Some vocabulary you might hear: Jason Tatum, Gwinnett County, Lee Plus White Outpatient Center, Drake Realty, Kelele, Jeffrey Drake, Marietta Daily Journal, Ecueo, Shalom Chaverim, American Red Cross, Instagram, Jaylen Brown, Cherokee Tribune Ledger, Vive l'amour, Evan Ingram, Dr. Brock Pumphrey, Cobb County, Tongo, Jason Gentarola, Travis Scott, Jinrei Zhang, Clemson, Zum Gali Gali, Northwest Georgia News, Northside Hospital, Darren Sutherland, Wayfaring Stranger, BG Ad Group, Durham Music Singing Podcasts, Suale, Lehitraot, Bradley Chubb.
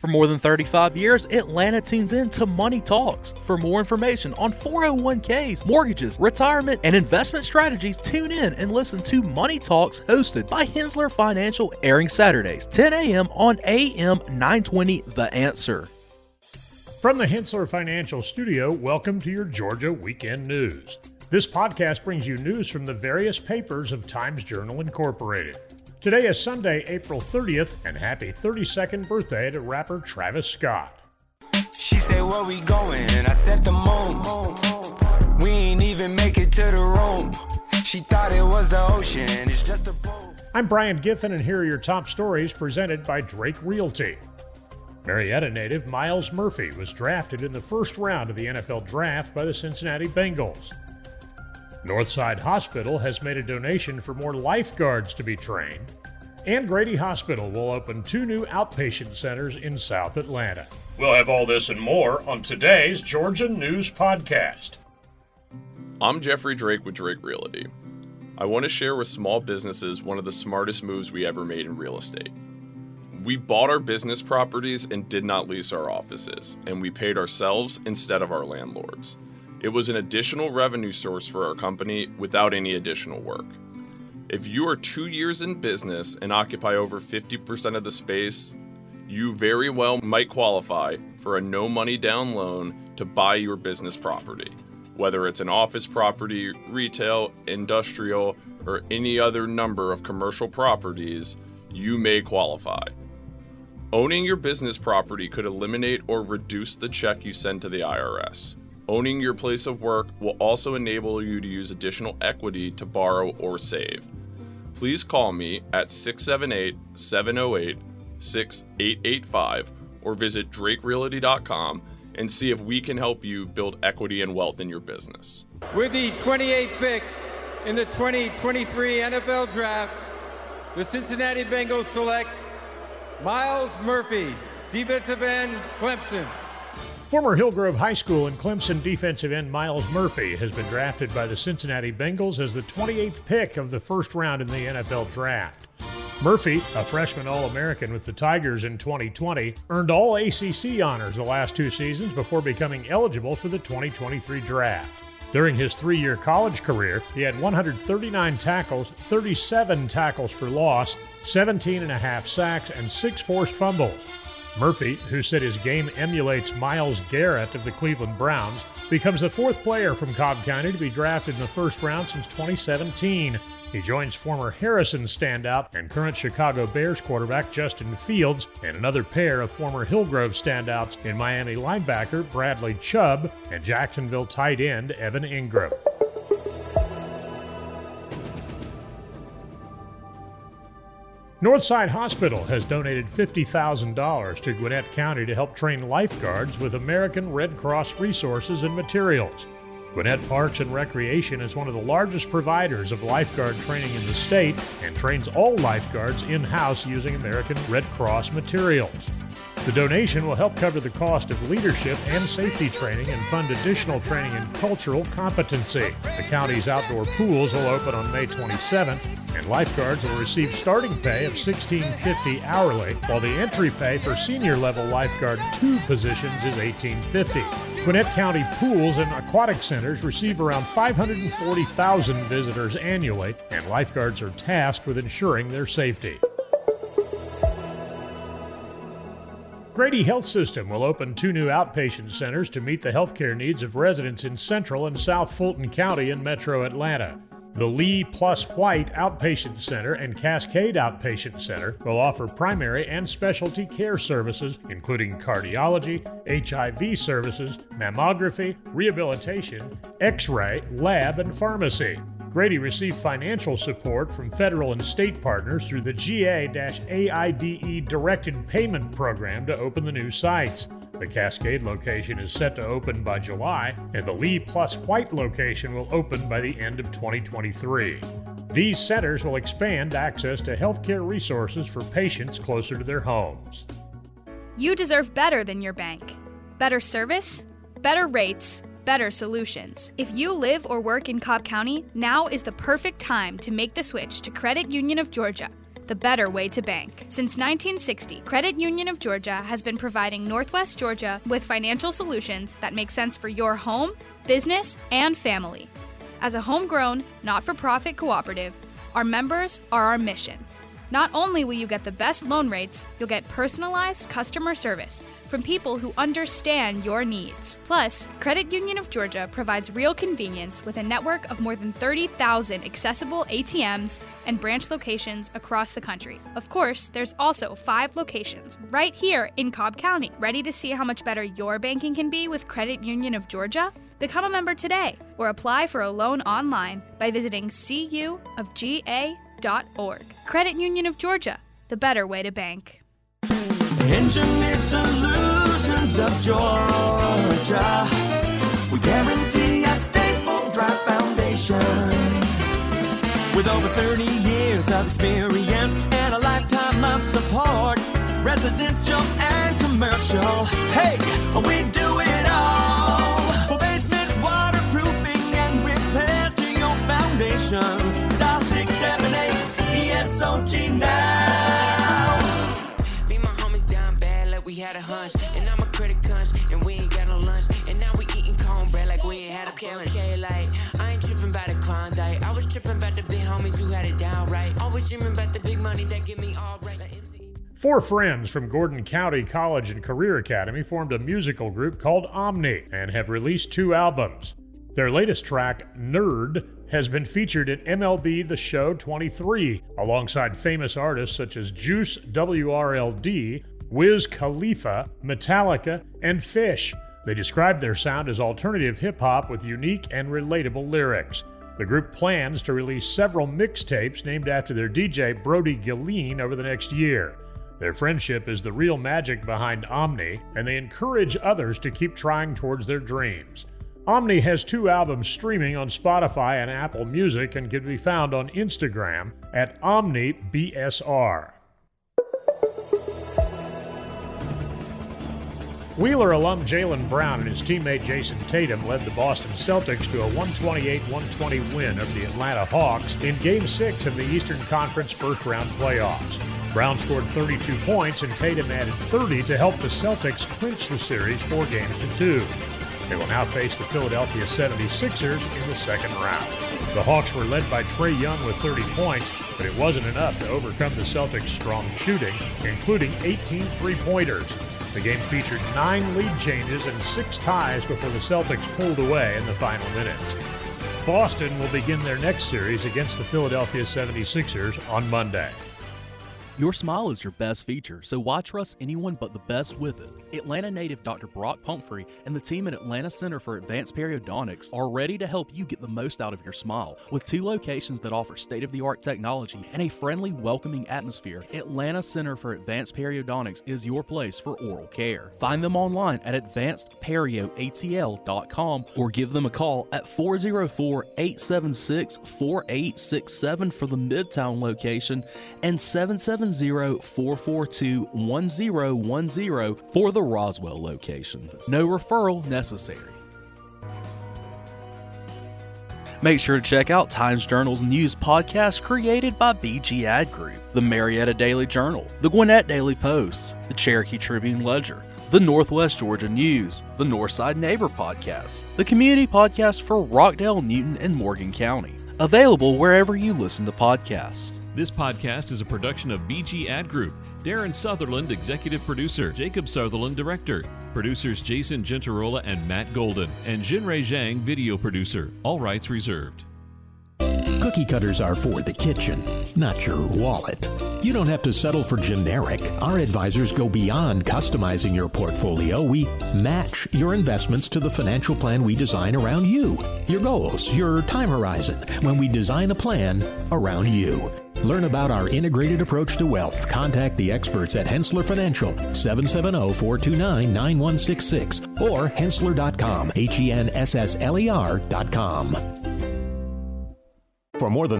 For more than 35 years, Atlanta tunes in to Money Talks. For more information on 401ks, mortgages, retirement, and investment strategies, tune in and listen to Money Talks hosted by Hensler Financial, airing Saturdays, 10 a.m. on AM 920 The Answer. From the Hensler Financial Studio, welcome to your Georgia Weekend News. This podcast brings you news from the various papers of Times Journal Incorporated. Today is Sunday, April 30th, and happy 32nd birthday to rapper Travis Scott. She said, where we going? And I said the moon. We ain't even make it to the room. She thought it was the ocean. It's just a boat. I'm Brian Giffen, and here are your top stories presented by Drake Realty. Marietta native Myles Murphy was drafted in the first round of the NFL Draft by the Cincinnati Bengals. Northside Hospital has made a donation for more lifeguards to be trained, and Grady Hospital will open 2 new outpatient centers in South Atlanta. We'll have all this and more on today's Georgia News Podcast. I'm Jeffrey Drake with Drake Realty. I want to share with small businesses one of the smartest moves we ever made in real estate. We bought our business properties and did not lease our offices, and we paid ourselves instead of our landlords. It was an additional revenue source for our company without any additional work. If you are 2 years in business and occupy over 50% of the space, you very well might qualify for a no money down loan to buy your business property, whether it's an office property, retail, industrial, or any other number of commercial properties, you may qualify. Owning your business property could eliminate or reduce the check you send to the IRS. Owning your place of work will also enable you to use additional equity to borrow or save. Please call me at 678-708-6885 or visit drakerealty.com and see if we can help you build equity and wealth in your business. With the 28th pick in the 2023 NFL Draft, the Cincinnati Bengals select Myles Murphy, defensive end, Clemson. Former Hillgrove High School and Clemson defensive end Myles Murphy has been drafted by the Cincinnati Bengals as the 28th pick of the first round in the NFL Draft. Murphy, a freshman All-American with the Tigers in 2020, earned all ACC honors the last 2 seasons before becoming eligible for the 2023 Draft. During his 3-year college career, he had 139 tackles, 37 tackles for loss, 17.5 sacks, and 6 forced fumbles. Murphy, who said his game emulates Myles Garrett of the Cleveland Browns, becomes the 4th player from Cobb County to be drafted in the first round since 2017. He joins former Harrison standout and current Chicago Bears quarterback Justin Fields and another pair of former Hillgrove standouts in Miami linebacker Bradley Chubb and Jacksonville tight end Evan Ingram. Northside Hospital has donated $50,000 to Gwinnett County to help train lifeguards with American Red Cross resources and materials. Gwinnett Parks and Recreation is one of the largest providers of lifeguard training in the state and trains all lifeguards in-house using American Red Cross materials. The donation will help cover the cost of leadership and safety training and fund additional training in cultural competency. The county's outdoor pools will open on May 27th. And lifeguards will receive starting pay of $16.50 hourly, while the entry pay for senior-level lifeguard 2 positions is $18.50. Gwinnett County pools and aquatic centers receive around 540,000 visitors annually, and lifeguards are tasked with ensuring their safety. Grady Health System will open 2 new outpatient centers to meet the healthcare needs of residents in Central and South Fulton County and Metro Atlanta. The Lee Plus White Outpatient Center and Cascade Outpatient Center will offer primary and specialty care services, including cardiology, HIV services, mammography, rehabilitation, X-ray, lab, and pharmacy. Grady received financial support from federal and state partners through the GA-AIDE Directed Payment Program to open the new sites. The Cascade location is set to open by July, and the Lee Plus White location will open by the end of 2023. These centers will expand access to healthcare resources for patients closer to their homes. You deserve better than your bank. Better service, better rates, better solutions. If you live or work in Cobb County, now is the perfect time to make the switch to Credit Union of Georgia, the better way to bank. Since 1960, Credit Union of Georgia has been providing Northwest Georgia with financial solutions that make sense for your home, business, and family. As a homegrown, not-for-profit cooperative, our members are our mission. Not only will you get the best loan rates, you'll get personalized customer service from people who understand your needs. Plus, Credit Union of Georgia provides real convenience with a network of more than 30,000 accessible ATMs and branch locations across the country. Of course, there's also 5 locations right here in Cobb County. Ready to see how much better your banking can be with Credit Union of Georgia? Become a member today or apply for a loan online by visiting cuofga.org. Credit Union of Georgia, the better way to bank. Engineered Solutions of Georgia. We guarantee a staple-dry foundation. With over 30 years of experience and a lifetime of support, residential and commercial, hey, we do it all. For basement waterproofing and repairs to your foundation, dial 678-ESOG now. We had a hunch, and I'm a credit crunch, and we ain't got no lunch, and now we eating cornbread like we ain't had a punch. Okay, like, I ain't tripping by the Klondike, I was tripping about the big homies who had it down right, always dreaming about the big money that give me all right. 4 friends from Gordon County College and Career Academy formed a musical group called Omni and have released 2 albums. Their latest track, Nerd, has been featured in MLB The Show 23, alongside famous artists such as Juice WRLD, Wiz Khalifa, Metallica, and Phish. They describe their sound as alternative hip-hop with unique and relatable lyrics. The group plans to release several mixtapes named after their DJ Brody Gilleen over the next year. Their friendship is the real magic behind Omni, and they encourage others to keep trying towards their dreams. Omni has 2 albums streaming on Spotify and Apple Music and can be found on Instagram at OmniBSR. Wheeler alum Jaylen Brown and his teammate Jason Tatum led the Boston Celtics to a 128-120 win over the Atlanta Hawks in Game 6 of the Eastern Conference first-round playoffs. Brown scored 32 points and Tatum added 30 to help the Celtics clinch the series 4-2. They will now face the Philadelphia 76ers in the second round. The Hawks were led by Trae Young with 30 points, but it wasn't enough to overcome the Celtics' strong shooting, including 18 three-pointers. The game featured 9 lead changes and 6 ties before the Celtics pulled away in the final minutes. Boston will begin their next series against the Philadelphia 76ers on Monday. Your smile is your best feature, so why trust anyone but the best with it? Atlanta native Dr. Brock Pumphrey and the team at Atlanta Center for Advanced Periodontics are ready to help you get the most out of your smile. With 2 locations that offer state-of-the-art technology and a friendly, welcoming atmosphere, Atlanta Center for Advanced Periodontics is your place for oral care. Find them online at advancedperioatl.com or give them a call at 404-876-4867 for the Midtown location and 770-442-1010 for the Roswell location. No referral necessary. Make sure to check out Times Journal's news podcast created by BG Ad Group, the Marietta Daily Journal, the Gwinnett Daily Post, the Cherokee Tribune Ledger, the Northwest Georgia News, the Northside Neighbor Podcast, the community podcast for Rockdale, Newton, and Morgan County. Available wherever you listen to podcasts. This podcast is a production of BG Ad Group. Darren Sutherland, executive producer. Jacob Sutherland, director. Producers Jason Gentarola and Matt Golden. And Jinrei Zhang, video producer. All rights reserved. Cookie cutters are for the kitchen, not your wallet. You don't have to settle for generic. Our advisors go beyond customizing your portfolio. We match your investments to the financial plan we design around you, your goals, your time horizon, when we design a plan around you. Learn about our integrated approach to wealth. Contact the experts at Hensler Financial, 770-429-9166 or hensler.com, Hensler.com. For more than